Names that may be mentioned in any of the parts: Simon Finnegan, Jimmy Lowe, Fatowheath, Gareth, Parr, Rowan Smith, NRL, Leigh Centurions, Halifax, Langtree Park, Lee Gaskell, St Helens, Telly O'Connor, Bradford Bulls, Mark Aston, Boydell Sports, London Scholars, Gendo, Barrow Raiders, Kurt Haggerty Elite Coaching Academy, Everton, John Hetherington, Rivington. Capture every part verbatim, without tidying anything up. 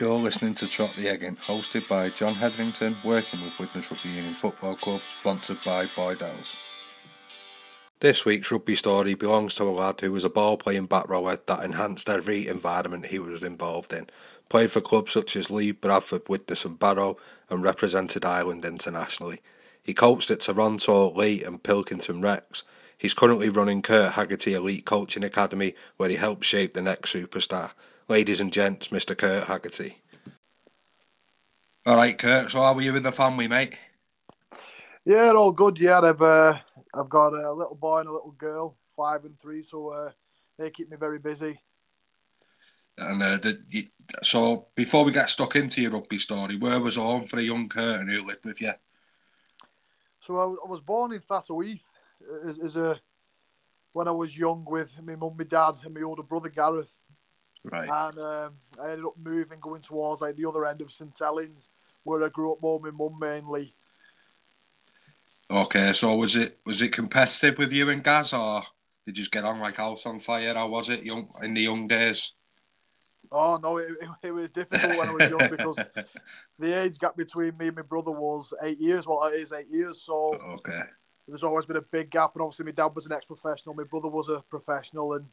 You're listening to Trot the Eggin', hosted by John Hetherington, working with Widnes Rugby Union Football Club, sponsored by Boydell's. This week's rugby story belongs to a lad who was a ball-playing back rower that enhanced every environment he was involved in. Played for clubs such as Leigh, Bradford, Widnes and Barrow, and represented Ireland internationally. He coached at Toronto, Leigh and Pilkington Recs. He's currently running Kurt Haggerty Elite Coaching Academy, where he helps shape the next superstar. Ladies and gents, Mister Kurt Haggerty. All right, Kurt, so how are you with the family, mate? Yeah, all good, yeah. I've uh, I've got a little boy and a little girl, five and three, so uh, they keep me very busy. And uh, did you, so before we get stuck into your rugby story, where was home for a young Kurt and who lived with you? So I, I was born in Fatowheath as, as a, when I was young with my mum, my dad and my older brother Gareth. Right. And um, I ended up moving, going towards like the other end of St Helens, where I grew up more with my mum mainly. Okay, so was it was it competitive with you and Gaz, or did you just get on like house on fire? How was it young in the young days? Oh no, it, it, it was difficult when I was young because the age gap between me and my brother was eight years. Well, it is eight years, so okay. There's always been a big gap, and obviously my dad was an ex-professional, my brother was a professional, and.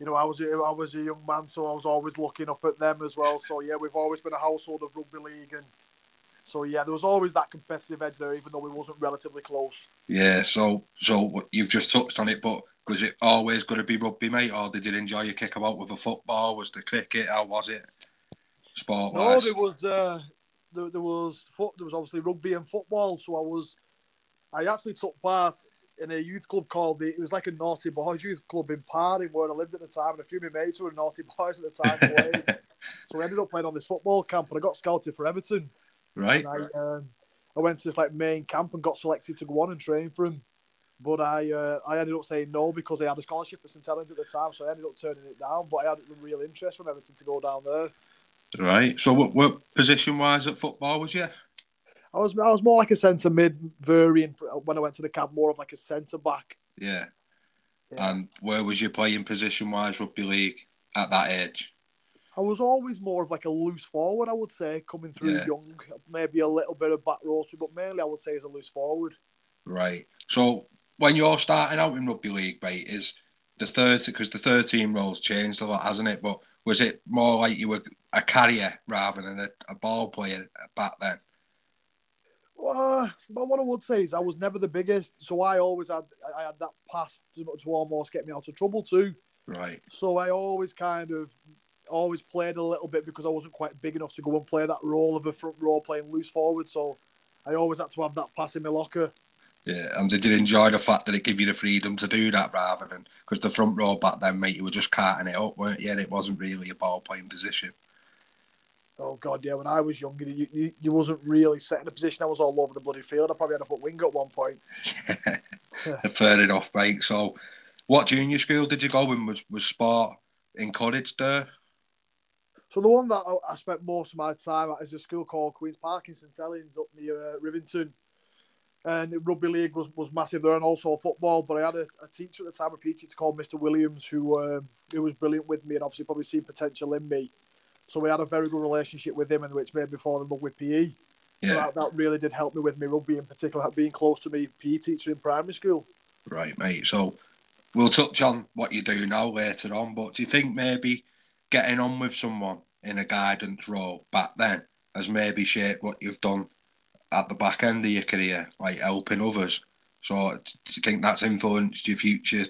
You know, I was, a, I was a young man, so I was always looking up at them as well. So, yeah, we've always been a household of rugby league. And so, yeah, there was always that competitive edge there, even though we wasn't relatively close. Yeah, so so you've just touched on it, but was it always going to be rugby, mate? Or did you enjoy your kick-about with the football? Was the cricket? How was it? Sport-wise? No, there was, uh, there, there, was fo- there was obviously rugby and football. So I was... I actually took part... in a youth club called the, it was like a naughty boys youth club in Parry, where I lived at the time, and a few of my mates who were naughty boys at the time played. So I ended up playing on this football camp, and I got scouted for Everton. Right. And I, um, I went to this like main camp and got selected to go on and train for him, but I uh, I ended up saying no because they had a scholarship at St Helens at the time, so I ended up turning it down. But I had the real interest from Everton to go down there. Right. So what, what position wise at football was you? I was I was more like a centre mid, varying when I went to the camp, more of like a centre back. Yeah. yeah. And where was you playing position wise rugby league at that age? I was always more of like a loose forward, I would say, coming through yeah. young, maybe a little bit of back row too, but mainly I would say as a loose forward. Right. So when you're starting out in rugby league, mate, is the thirty because the thirteen roles changed a lot, hasn't it? But was it more like you were a carrier rather than a, a ball player back then? Uh, but what I would say is I was never the biggest, so I always had I had that pass to, to almost get me out of trouble too. Right. So I always kind of always played a little bit because I wasn't quite big enough to go and play that role of a front row playing loose forward. So I always had to have that pass in my locker. Yeah, and did you enjoy the fact that it gave you the freedom to do that rather than because the front row back then, mate, you were just carting it up, weren't you? And it wasn't really a ball playing position. Oh, God, yeah, when I was younger, you, you, you wasn't really set in a position. I was all over the bloody field. I probably had to put wing at one point. Fair enough, mate. So what junior school did you go in? Was, was sport encouraged there? So the one that I, I spent most of my time at is a school called Queen's Park in St Helens up near uh, Rivington. And rugby league was, was massive there and also football. But I had a, a teacher at the time, a P T called Mister Williams, who, um, who was brilliant with me and obviously probably seen potential in me. So we had a very good relationship with him, and which made me fall in love with P E. Yeah. So that, that really did help me with my rugby in particular, being close to me P E teacher in primary school. Right, mate. So we'll touch on what you do now later on, but do you think maybe getting on with someone in a guidance role back then has maybe shaped what you've done at the back end of your career, like helping others? So do you think that's influenced your future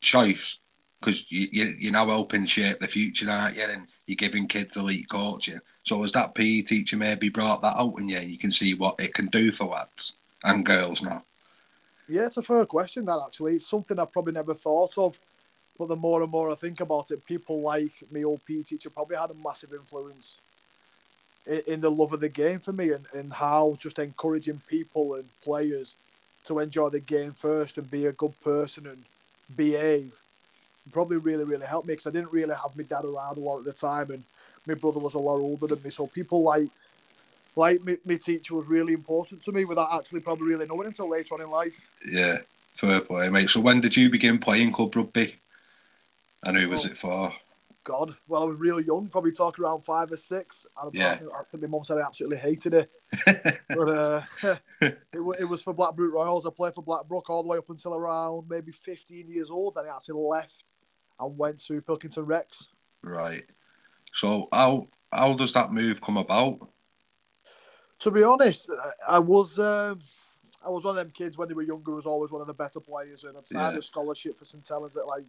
choice? Because you, you, you're now helping shape the future, aren't you? And you're giving kids elite coaching. So has that P E teacher maybe brought that out in you? And you can see what it can do for lads and girls now. Yeah, it's a fair question, that, actually. It's something I probably never thought of. But the more and more I think about it, people like my old P E teacher probably had a massive influence in, in the love of the game for me and, and how just encouraging people and players to enjoy the game first and be a good person and behave. Probably really, really helped me because I didn't really have my dad around a lot at the time, and my brother was a lot older than me. So people like, like me, my teacher was really important to me without actually probably really knowing until later on in life. Yeah, fair play, mate. So when did you begin playing club rugby, and who was it for? God, well, I was real young, probably talking around five or six. I, yeah. I think my mum said I absolutely hated it. But uh, it, it was for Blackbrook Royals. I played for Blackbrook all the way up until around maybe fifteen years old. Then I actually left and went to Pilkington Recs. Right. So how how does that move come about? To be honest, I was um, I was one of them kids when they were younger who was always one of the better players, and I signed yeah. a scholarship for St Helens at like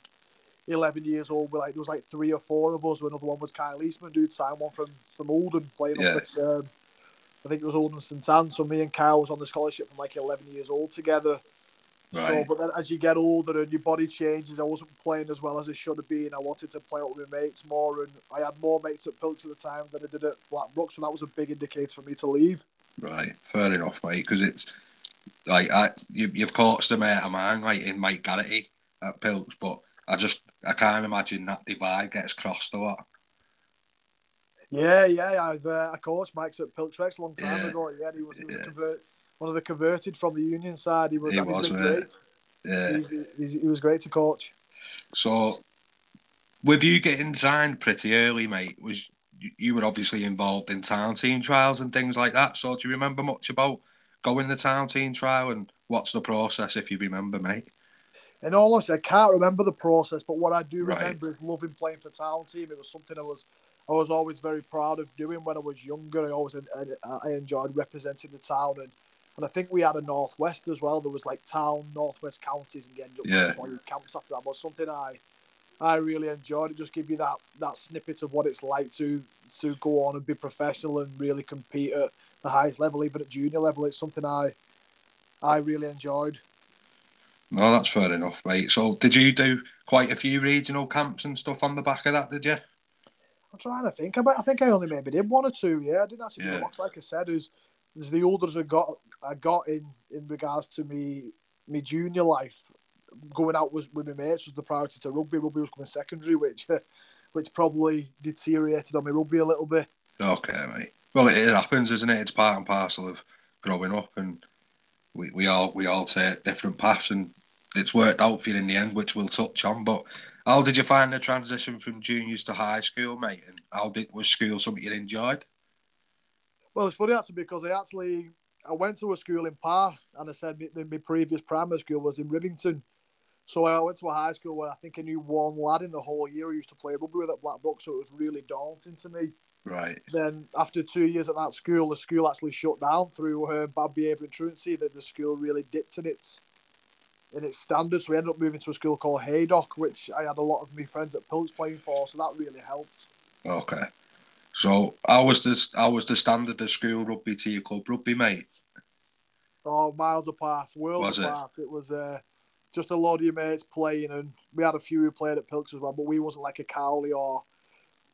eleven years old. But like there was like three or four of us. Another one was Kyle Eastman, dude, signed one from from Oldham, playing yeah. up at um, I think it was Oldham Saint Anne. So me and Kyle was on the scholarship from like eleven years old together. Right. So, but then as you get older and your body changes, I wasn't playing as well as I should have been. I wanted to play up with my mates more, and I had more mates at Pilks at the time than I did at Blackbrook, so that was a big indicator for me to leave. Right, fair enough, mate, because it's like I, you, you've coached a mate of mine, like in Mike Garrity at Pilks, but I just I can't imagine that divide gets crossed a lot. Yeah, yeah, I've uh, I coached Mike's at Pilks Recs a long time yeah. ago. Yeah, he was, he was yeah. a convert. One of the converted from the union side. He was, he was great. Yeah. He, he, he was great to coach. So, with you getting signed pretty early, mate, was you were obviously involved in town team trials and things like that. So, do you remember much about going the town team trial and what's the process, if you remember, mate? In all honesty, I can't remember the process, but what I do right. remember is loving playing for town team. It was something I was... I was always very proud of doing when I was younger. I always I enjoyed representing the town, and And I think we had a Northwest as well. There was like town, Northwest counties, and you ended up yeah. with all your camps after that. But something I I really enjoyed. It just give you that, that snippet of what it's like to to go on and be professional and really compete at the highest level, even at junior level. It's something I I really enjoyed. No, that's fair enough, mate. So did you do quite a few regional camps and stuff on the back of that, did you? I'm trying to think. I, I think I only maybe did one or two, yeah. I didn't actually do yeah. much, like I said, who's the older I got, I got in, in regards to me, me junior life, going out was, with my mates was the priority to rugby. Rugby was coming secondary, which uh, which probably deteriorated on my rugby a little bit. Okay, mate. Well, it, it happens, isn't it? It's part and parcel of growing up, and we, we all we all take different paths, and it's worked out for you in the end, which we'll touch on. But how did you find the transition from juniors to high school, mate? And how did was school something you enjoyed? Well, it's funny actually, because I actually I went to a school in Parr, and I said my, my previous primary school was in Rivington. So I went to a high school where I think I knew one lad in the whole year who used to play rugby with at Blackbrook, so it was really daunting to me. Right. Then after two years at that school, the school actually shut down through uh, bad behaviour and truancy. That the school really dipped in its in its standards. So we ended up moving to a school called Haydock, which I had a lot of my friends at Pilts playing for, so that really helped. Okay. So, how was, this, how was the standard of school rugby to your club rugby, mate? Oh, miles apart, worlds apart. It, it was uh, just a load of your mates playing, and we had a few who played at Pilks as well, but we wasn't like a Cowley or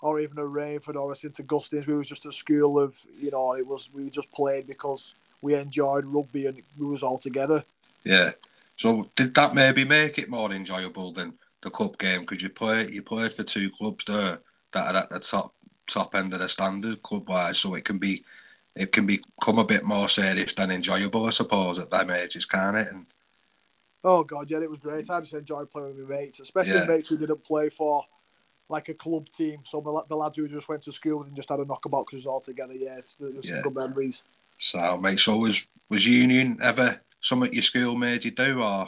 or even a Rainford or a St Augustine's. We was just a school of, you know, it was we just played because we enjoyed rugby and we was all together. Yeah. So, did that maybe make it more enjoyable than the club game? Because you played, you played for two clubs there that are at the top. top end of the standard club wise, so it can be it can become a bit more serious than enjoyable, I suppose, at them ages, can't it? And oh god, yeah, it was great. I just enjoyed playing with my mates, especially yeah. mates who didn't play for like a club team. So the, the lads who just went to school and just had a knockabout because it was all together. Yeah, it's there's yeah. some good memories. So mate, so was was union ever something your school made you do, or?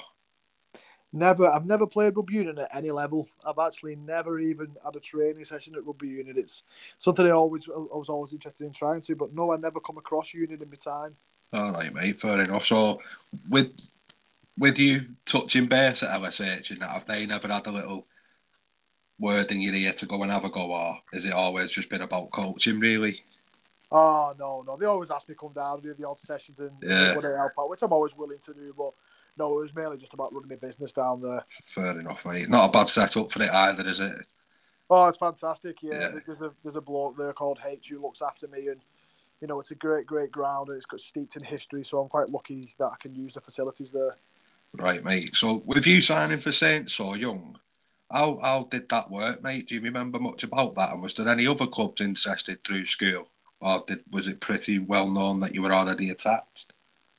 Never, I've never played rugby union at any level. I've actually never even had a training session at rugby union. It's something I always, I was always interested in trying to, but no, I never come across union in my time. All right, mate, fair enough. So, with with you touching base at L S H and that, have they never had a little word in your ear to go and have a go, or has it always just been about coaching, really? Oh, no, no. They always ask me to come down and do the odd sessions and yeah. help out, which I'm always willing to do, but no, it was mainly just about running my business down there. Fair enough, mate. Not a bad setup for it either, is it? Oh, it's fantastic, yeah. yeah. There's a there's a bloke there called H who looks after me, and, you know, it's a great, great ground, and it's got steeped in history, so I'm quite lucky that I can use the facilities there. Right, mate. So, with you signing for Saints so young, how, how did that work, mate? Do you remember much about that? And was there any other clubs interested through school? Or did, was it pretty well known that you were already attached?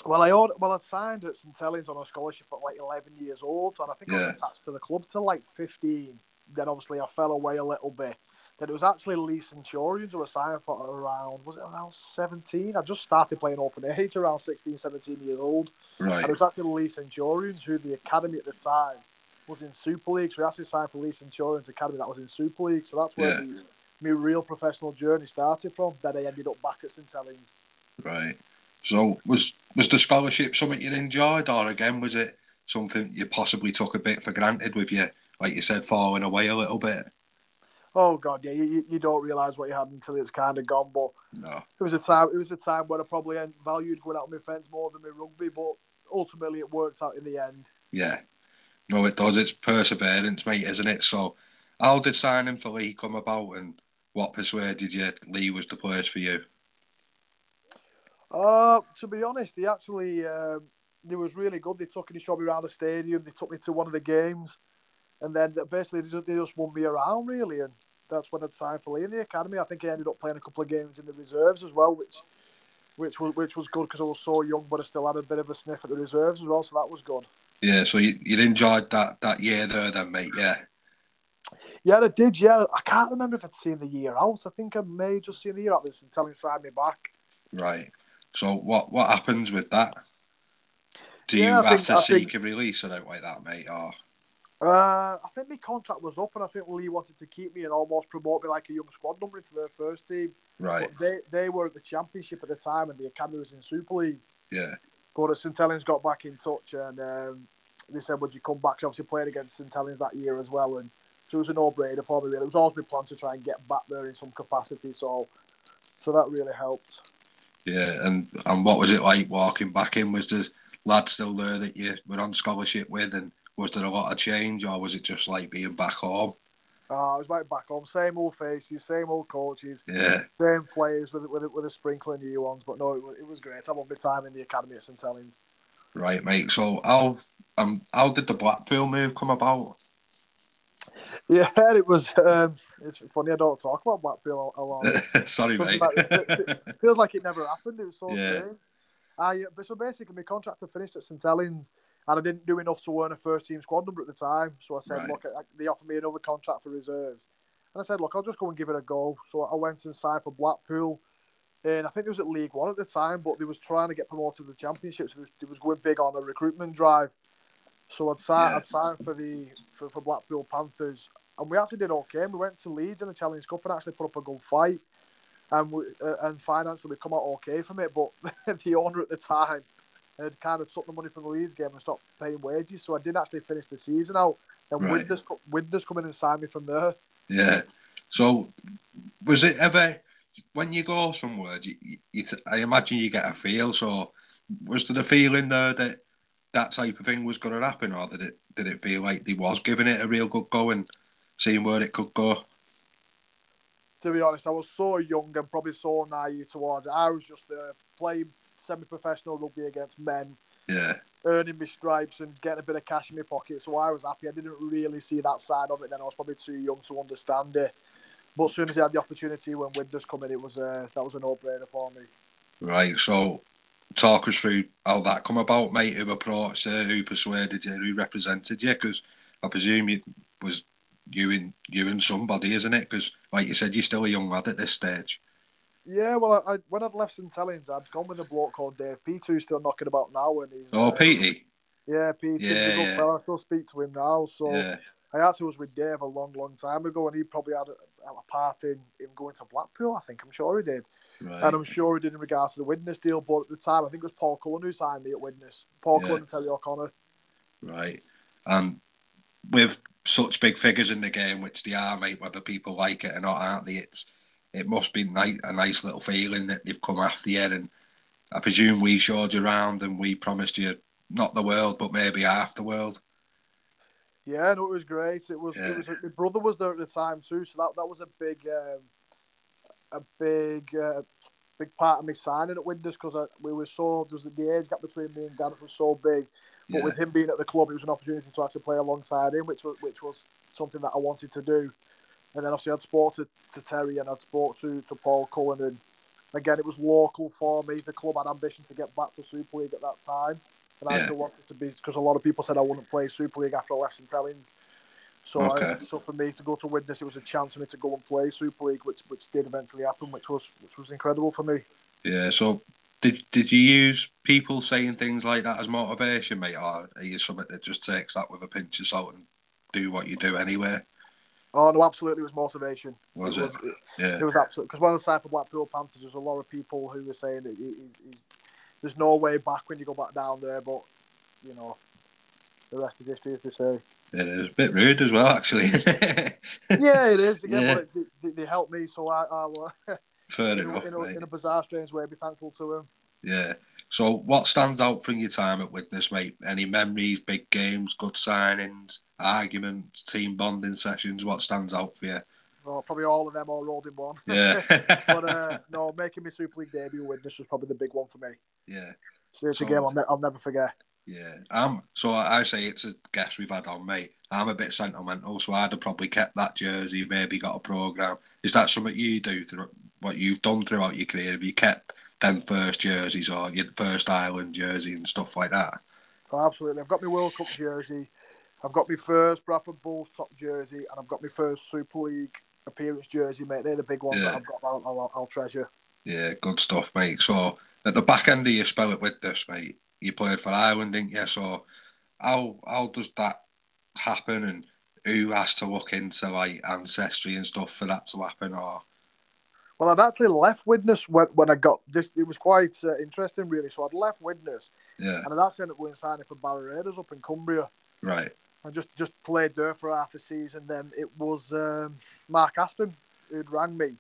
Well, I ordered, well, I signed at St Helens on a scholarship at like eleven years old, and I think yeah. I was attached to the club till like fifteen. then obviously I fell away a little bit. Then it was actually Leigh Centurions who were signed for around, was it around seventeen? I just started playing open age around sixteen, seventeen years old. Right. And it was actually Leigh Centurions who the academy at the time was in Super League. So we actually signed for Leigh Centurions Academy that was in Super League. So that's where yeah. my real professional journey started from. Then I ended up back at St Helens. Right. So was was the scholarship something you enjoyed, or again was it something you possibly took a bit for granted with you, like you said, falling away a little bit? Oh God, yeah, you, you don't realise what you had until it's kind of gone. But no, it was a time. It was a time when I probably valued going out with my friends more than my rugby. But ultimately, it worked out in the end. Yeah, no, it does. It's perseverance, mate, isn't it? So, how did signing for Leigh come about, and what persuaded you Leigh was the place for you? Uh, to be honest, he actually um, they was really good. They took me, showed me around the stadium. They took me to one of the games, and then basically they just, they just won me around really, and that's when I'd signed for Leigh in the academy. I think I ended up playing a couple of games in the reserves as well, which which was which was good because I was so young, but I still had a bit of a sniff at the reserves as well, so that was good. Yeah, so you you enjoyed that that year there then, mate, yeah? Yeah, I did, yeah. I can't remember if I'd seen the year out. I think I may just seen the year out this and telling inside me back. Right. So what, what happens with that? Do yeah, you I have think, to I seek think... a release or anything like that, mate, or...? Uh, I think my contract was up, and I think Leigh wanted to keep me and almost promote me like a young squad number into their first team. Right. But they they were at the championship at the time, and the academy was in Super League. Yeah. But St Helens got back in touch, and um, they said, "Would you come back?" She obviously played against St Helens that year as well, and so it was a no-brainer for me. Really, it was always my plan to try and get back there in some capacity. So, so that really helped. Yeah, and and what was it like walking back in? Was the lad still there that you were on scholarship with, and was there a lot of change, or was it just like being back home? Oh, it was like back home. Same old faces, same old coaches, yeah. Same players with with with a sprinkle of new ones. But no, it was, it was great. I loved my time in the academy at St Helens. Right, mate. So how um how did the Blackpool move come about? Yeah, it was. Um, it's funny I don't talk about Blackpool a lot. Sorry, mate. Like, it, it feels like it never happened. It was so yeah. strange. I so basically my contract had finished at St Helens. And I didn't do enough to earn a first-team squad number at the time. So I said, right. look, I, they offered me another contract for reserves. And I said, look, I'll just go and give it a go. So I went and signed for Blackpool. And I think it was at League One at the time, but they was trying to get promoted to the Championship. So they was going big on a recruitment drive. So I'd signed, yeah. I'd signed for the for, for Blackpool Panthers. And we actually did okay. We went to Leeds in the Challenge Cup and actually put up a good fight. And, we, uh, and financially, we come out okay from it. But the owner at the time... and kind of took the money from the Leeds game and stopped paying wages, so I didn't actually finish the season out. Then right. Widnes, Widnes come in and sign me from there. Yeah. So, was it ever, when you go somewhere, you, you, I imagine you get a feel, so was there a feeling there that that type of thing was going to happen, or did it, did it feel like they was giving it a real good go and seeing where it could go? To be honest, I was so young and probably so naive towards it. I was just uh, playing semi-professional rugby against men, yeah, earning my stripes and getting a bit of cash in my pocket, so I was happy. I didn't really see that side of it then. I was probably too young to understand it, but as soon as I had the opportunity when Widnes come in, it was uh, that was a no-brainer for me. Right, so talk us through how that come about, mate. Who approached you, who persuaded you, who represented you, because I presume it was you and, you and somebody, isn't it? Because like you said, you're still a young lad at this stage. Yeah, well, I, when I'd left St Helens, I'd gone with a bloke called Dave Petey, who's still knocking about now. And he's, oh, uh, Petey? Yeah, Petey. Yeah, yeah. Well, I still speak to him now. So yeah. I actually was with Dave a long, long time ago, and he probably had a, a part in him going to Blackpool, I think. I'm sure he did. Right. And I'm sure he did in regards to the Widnes deal, but at the time, I think it was Paul Cullen who signed me at Widnes. Paul yeah. Cullen and Telly O'Connor. Right. And with such big figures in the game, which they are, mate, whether people like it or not, aren't they? It's... It must be nice, a nice little feeling that they've come after you, and I presume we showed you around and we promised you not the world, but maybe half the world. Yeah, no, it was great. It was. Yeah. It was. My brother was there at the time too, so that, that was a big, um, a big, uh, big part of me signing at Widnes, because we were so there was the age gap between me and Gareth was so big, but yeah. with him being at the club, it was an opportunity to actually play alongside him, which was which was something that I wanted to do. And then obviously I'd spoke to, to Terry and I'd spoke to, to Paul Cullen. And again, it was local for me. The club had ambition to get back to Super League at that time. And yeah. I still wanted to be, because a lot of people said I wouldn't play Super League after I left St Helens. So okay. I, so for me to go to Widnes, it was a chance for me to go and play Super League, which which did eventually happen, which was which was incredible for me. Yeah. So did did you use people saying things like that as motivation, mate, or are you something that just takes that with a pinch of salt and do what you do anyway? Oh no, absolutely, it was motivation. Was it? Was, it, yeah. It was absolutely, because when I signed for Blackpool Panthers, there's a lot of people who were saying that he, he's, he's, there's no way back when you go back down there, but you know, the rest is history, as they say. Yeah, it was a bit rude as well, actually. Yeah, it is. Again, yeah. But it, they, they helped me, so I, I will. Fair in, enough, in a, mate. In a bizarre, strange way, be thankful to him. Yeah. So, what stands out from your time at Widnes, mate? Any memories, big games, good signings, arguments, team bonding sessions? What stands out for you? Oh, probably all of them, all rolled in one. Yeah. But uh, no, making my Super League debut at Widnes was probably the big one for me. Yeah. So it's so, a game I'll, ne I'll never forget. Yeah, I'm, so I say it's a guest we've had on, mate. I'm a bit sentimental, so I'd have probably kept that jersey, maybe got a programme. Is that something you do, through, what you've done throughout your career? Have you kept them first jerseys or your first Ireland jersey and stuff like that? Oh, absolutely. I've got my World Cup jersey, I've got my first Bradford Bulls top jersey, and I've got my first Super League appearance jersey, mate. They're the big ones, yeah, that I've got, I'll, I'll, I'll treasure. Yeah, good stuff, mate. So, at the back end of your spell at Widnes, mate, you played for Ireland, didn't you? So how how does that happen, and who has to look into like ancestry and stuff for that to happen? Or well, I'd actually left Widnes when, when I got this. It was quite uh, interesting, really. So I'd left Widnes, yeah, and I'd actually ended up going signing for Barrow Raiders up in Cumbria, right? And just just played there for half a season. Then it was um, Mark Aston who'd rang me.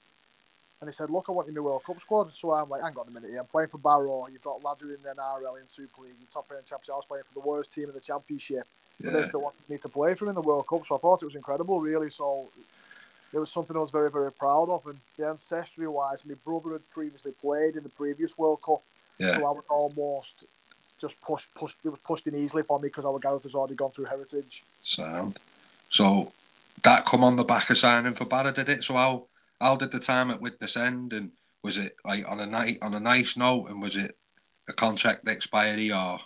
And he said, look, I want you in the World Cup squad. So I'm like, hang on a minute here. I'm playing for Barrow. You've got lads who are in the N R L, in Super League, you're top end championship. I was playing for the worst team in the championship. Yeah. But they still wanted me to play for him in the World Cup. So I thought it was incredible, really. So it was something I was very, very proud of. And the ancestry-wise, my brother had previously played in the previous World Cup. Yeah. So I was almost just pushed, pushed, it was pushed in easily for me because our Gareth has already gone through heritage. Sound. So that come on the back of signing for Barrow, did it? So how... How did the time at Widnes end, and was it like on a night on a nice note, and was it a contract expiry or?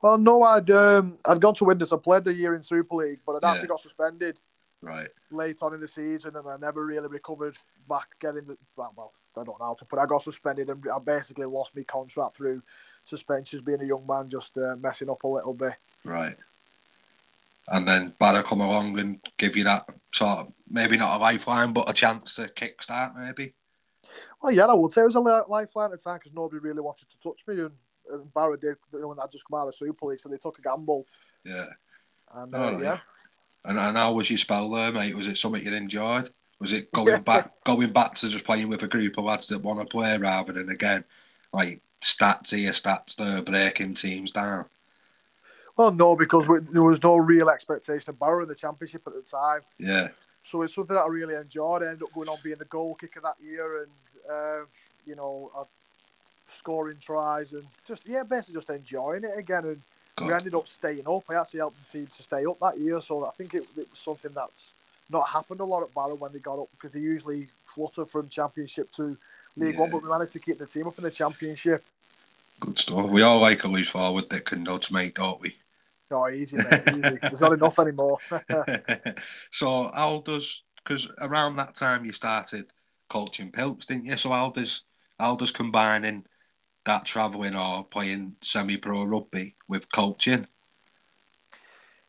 Well, no, I'd um, I'd gone to Widnes. I played the year in Super League, but I'd yeah. actually got suspended right late on in the season, and I never really recovered back getting the well. well I don't know how to put it. I got suspended, and I basically lost my contract through suspensions. Being a young man, just uh, messing up a little bit. Right. And then Barrow come along and give you that sort of, maybe not a lifeline, but a chance to kickstart, maybe? Well, yeah, I would say it was a lifeline at the time because nobody really wanted to touch me. And, and Barrow did, when I'd just come out of Super League, so they took a gamble. Yeah. And, uh, right. yeah. And, and how was your spell there, mate? Was it something you enjoyed? Was it going back going back to just playing with a group of lads that want to play rather than, again, like stats here, stats there, breaking teams down? Well, no, because we, there was no real expectation of Barrow in the Championship at the time. Yeah. So it's something that I really enjoyed. I ended up going on being the goal kicker that year, and uh, you know, uh, scoring tries and just yeah, basically just enjoying it again. And God. We ended up staying up. I actually helped the team to stay up that year, so I think it, it was something that's not happened a lot at Barrow when they got up, because they usually flutter from Championship to League yeah. One, but we managed to keep the team up in the Championship. Good stuff. We all like a loose forward that can nudge, mate, don't we? Oh, easy, mate, easy. There's not enough anymore. So how does, because around that time you started coaching Pilks, didn't you? So how does, how does combining that travelling or playing semi-pro rugby with coaching?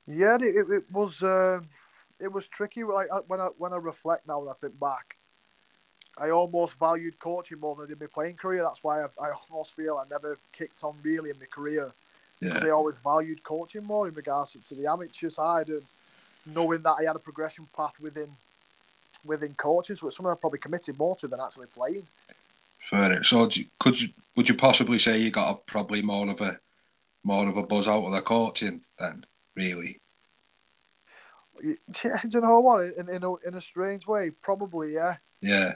Yeah, it, it, it was uh, it was tricky. Like when I when I reflect now and I think back, I almost valued coaching more than I did my playing career. That's why I, I almost feel I never kicked on really in my career. Yeah. They always valued coaching more in regards to the amateur side and knowing that I had a progression path within within coaching. So it's something I probably committed more to than actually playing. Fair. So do you, could you, would you possibly say you got a, probably more of a more of a buzz out of the coaching then, really? Yeah, do you know what? In in a, in a strange way, probably, yeah. Yeah,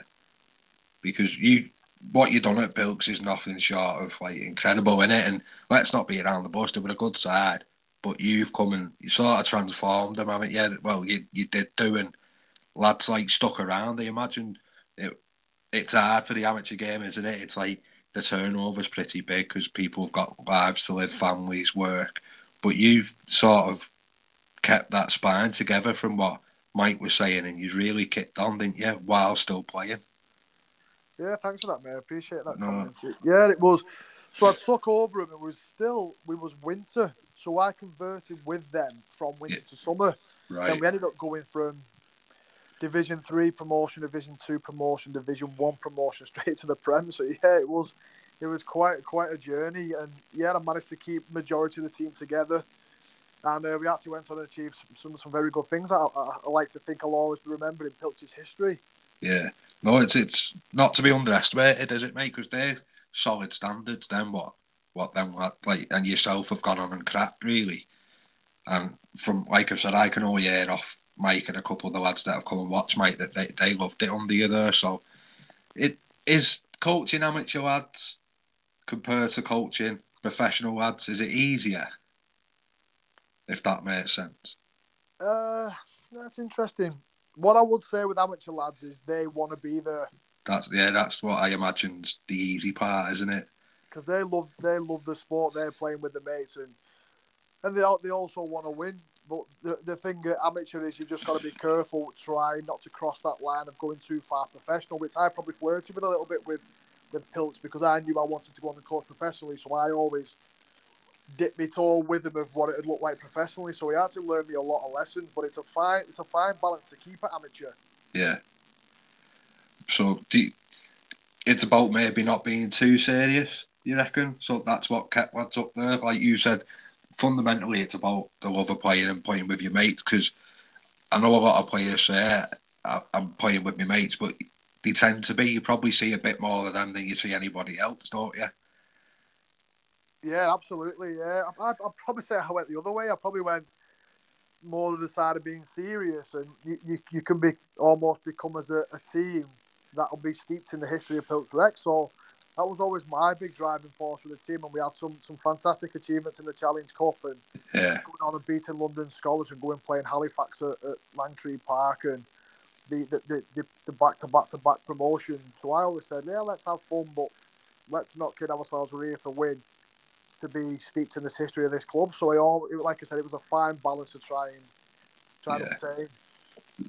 because you. What you've done at Pilks is nothing short of like incredible, innit? And let's not be around the bush, they were a good side, but you've come and you sort of transformed them, haven't you? Well, you, you did do, and lads like stuck around. They imagine it, it's hard for the amateur game, isn't it? It's like the turnover's pretty big because people have got lives to live, families, work, but you've sort of kept that spine together from what Mike was saying, and you really kicked on, didn't you, while still playing? Yeah, thanks for that, mate. I appreciate that. No. Yeah, it was. So I took over him. It was still, we was winter. So I converted with them from winter yeah. to summer. Right. And we ended up going from Division three promotion, Division two promotion, Division one promotion, straight to the Prem. So yeah, it was it was quite quite a journey. And yeah, I managed to keep majority of the team together. And uh, we actually went on and achieved some, some very good things. I, I, I like to think I'll always be remembered in Pilch's history. Yeah. No, it's it's not to be underestimated, is it, mate? Because they're solid standards. Then what? What then? What, like, and yourself have gone on and cracked, really. And from, like I've said, I can only hear off Mike and a couple of the lads that have come and watched, mate, that they, they loved it under you there. So it is coaching amateur lads compared to coaching professional lads. Is it easier? If that makes sense. Uh, that's interesting. What I would say with amateur lads is they want to be there. That's yeah, that's what I imagine's the easy part, isn't it? Because they love they love the sport. They're playing with the mates, and and they they also want to win. But the the thing at amateur is you've just got to be careful. Try not to cross that line of going too far professional, which I probably flirted with a little bit with with Pilch, because I knew I wanted to go on and coach professionally, so I always dip me toe with him of what it would look like professionally, so he had to learn me a lot of lessons. But it's a fine, it's a fine balance to keep at amateur. Yeah. So do you, it's about maybe not being too serious, you reckon? So that's what kept lads up there. Like you said, fundamentally, it's about the love of playing and playing with your mates. Because I know a lot of players say I'm playing with my mates, but they tend to be. You probably see a bit more of them than you see anybody else, don't you? Yeah, absolutely. Yeah, I'd probably say I went the other way. I probably went more to the side of being serious, and you, you, you can be almost become as a, a team that will be steeped in the history of Pilkington Recs. So that was always my big driving force with the team, and we had some some fantastic achievements in the Challenge Cup, and yeah. going on and beating London Scholars and going playing Halifax at, at Langtree Park, and the the, the, the the back to back to back promotion. So I always said, yeah, let's have fun, but let's not kid ourselves. We're here to win, to be steeped in this history of this club. So I all, like I said, it was a fine balance to try and try yeah. and obtain.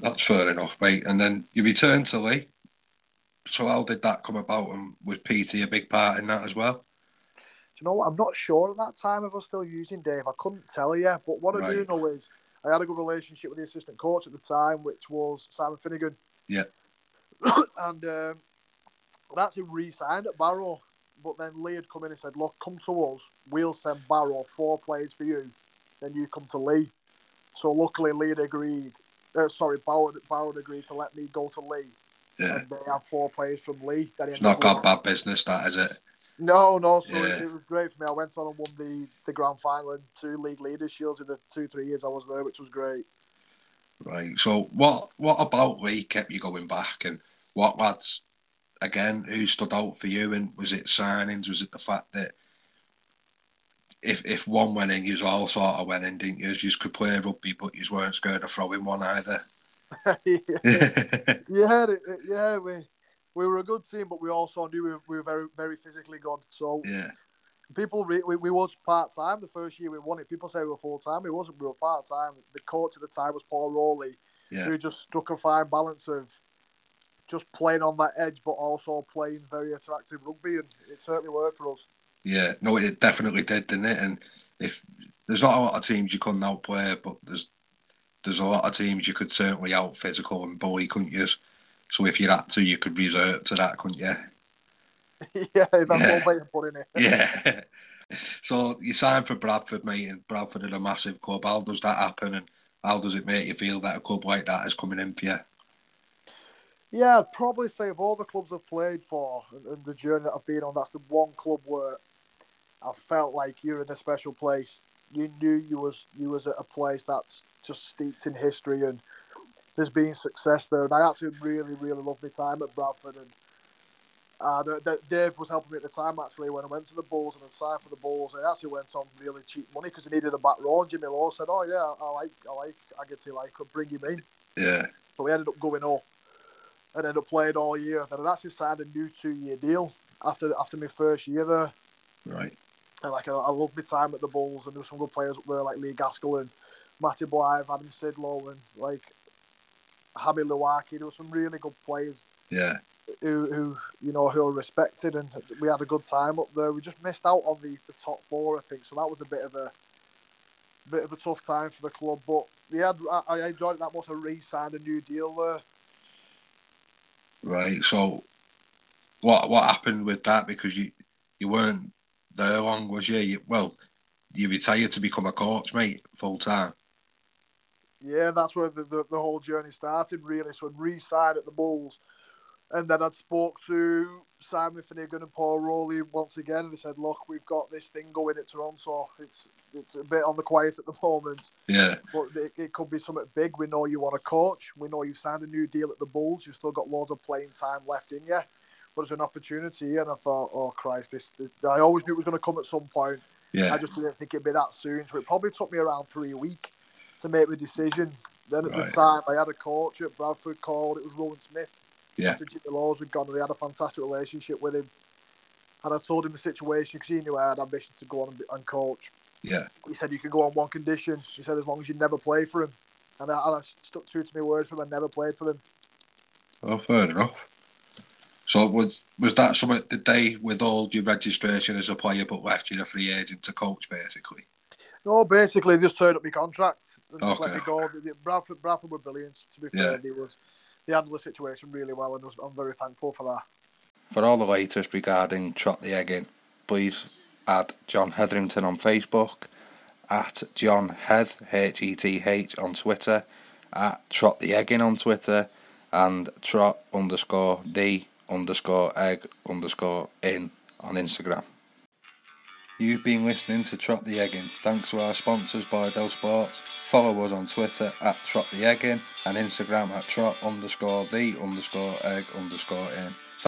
That's fair enough, mate. And then you returned to Leigh. So how did that come about, and was P T a big part in that as well? Do you know what? I'm not sure at that time if I was still using Dave. I couldn't tell you. But what right. I do know is I had a good relationship with the assistant coach at the time, which was Simon Finnegan. Yeah. and um, I actually re-signed at Barrow. But then Leigh had come in and said, look, come to us. We'll send Barrow four players for you. Then you come to Leigh. So luckily, Leigh had agreed. Uh, sorry, Barrow, Barrow had agreed to let me go to Leigh. Yeah. And they had four players from Leigh. Then it's not got bad business, that, is it? No, no. So yeah. it, it was great for me. I went on and won the, the grand final and two league leaders' shields in the two, three years I was there, which was great. Right. So what, what about Leigh kept you going back? And what lads... Again, who stood out for you, and was it signings? Was it the fact that if if one went in, you all sort of went in, didn't you? You could play rugby, but you weren't scared of throwing one either. yeah, yeah, yeah. We we were a good team, but we also knew we were, we were very very physically good. So yeah, people re- we we was part time the first year we won it. People say we were full time. We wasn't. We were part time. The coach at the time was Paul Rowley, yeah. who just struck a fine balance of just playing on that edge, but also playing very attractive rugby, and it certainly worked for us. Yeah, no, it definitely did, didn't it? And if there's not a lot of teams you couldn't outplay, but there's there's a lot of teams you could certainly out physical and bully, couldn't you? So if you had to, you could resort to that, couldn't you? yeah, that's yeah. one way of putting it. yeah. So you signed for Bradford, mate, and Bradford are a massive club. How does that happen, and how does it make you feel that a club like that is coming in for you? Yeah, I'd probably say of all the clubs I've played for and the journey that I've been on, that's the one club where I felt like you're in a special place. You knew you was you was at a place that's just steeped in history, and there's been success there. And I actually really, really loved my time at Bradford. And uh, Dave was helping me at the time, actually, when I went to the Bulls and I signed for the Bulls. I actually went on really cheap money because he needed a back row. Jimmy Lowe said, oh, yeah, I like I like Haggerty, like, could bring him in. Yeah. So we ended up going up. And ended up playing all year. Then I actually signed a new two-year deal after after my first year there. Right. And like I, I loved my time at the Bulls, and there were some good players up there like Lee Gaskell and Matty Blythe, Adam Sidlow, and like Hammy Luwaki. There were some really good players. Yeah. Who, who you know, who are respected, and we had a good time up there. We just missed out on the, the top four, I think. So that was a bit of a bit of a tough time for the club. But yeah, I, I enjoyed it that much. I re-signed a new deal there. Right. So what what happened with that? Because you you weren't there long, was you? you well, you retired to become a coach, mate, full time. Yeah, that's where the, the, the whole journey started, really. So I re-signed at the Bulls. And then I'd spoke to Simon Finnegan and Paul Rowley once again, and they said, look, we've got this thing going at Toronto. It's it's a bit on the quiet at the moment. Yeah. But it, it could be something big. We know you want to coach. We know you've signed a new deal at the Bulls. You've still got loads of playing time left in you. But it's an opportunity. And I thought, oh, Christ, this, this I always knew it was going to come at some point. Yeah. I just didn't think it'd be that soon. So it probably took me around three weeks to make the decision. Then at right. the time, I had a coach at Bradford called. It was Rowan Smith. Yeah. After Jimmy Laws had gone, and they had a fantastic relationship with him. And I told him the situation because he knew I had ambition to go on and, and coach. Yeah. He said, you can go on one condition. He said, as long as you never play for him. And I, and I stuck true to my word for him. I never played for him. Oh, fair enough. So was was that something the day with all your registration as a player but left you a free agent to coach, basically? No, basically, they just turned up my contract. And okay. just let me go. Bradford, Bradford were brilliant, to be fair. Yeah. They was... They handled the situation really well, and I'm very thankful for that. For all the latest regarding Trot the Eggin', please add John Hetherington on Facebook, at John Heth, H E T H on Twitter, at Trot the Eggin' on Twitter, and Trot underscore the underscore egg underscore in on Instagram. You've been listening to Trot the Eggin'. Thanks to our sponsors, Boydell Sports. Follow us on Twitter at Trot the Eggin' and Instagram at Trot underscore the underscore egg underscore in.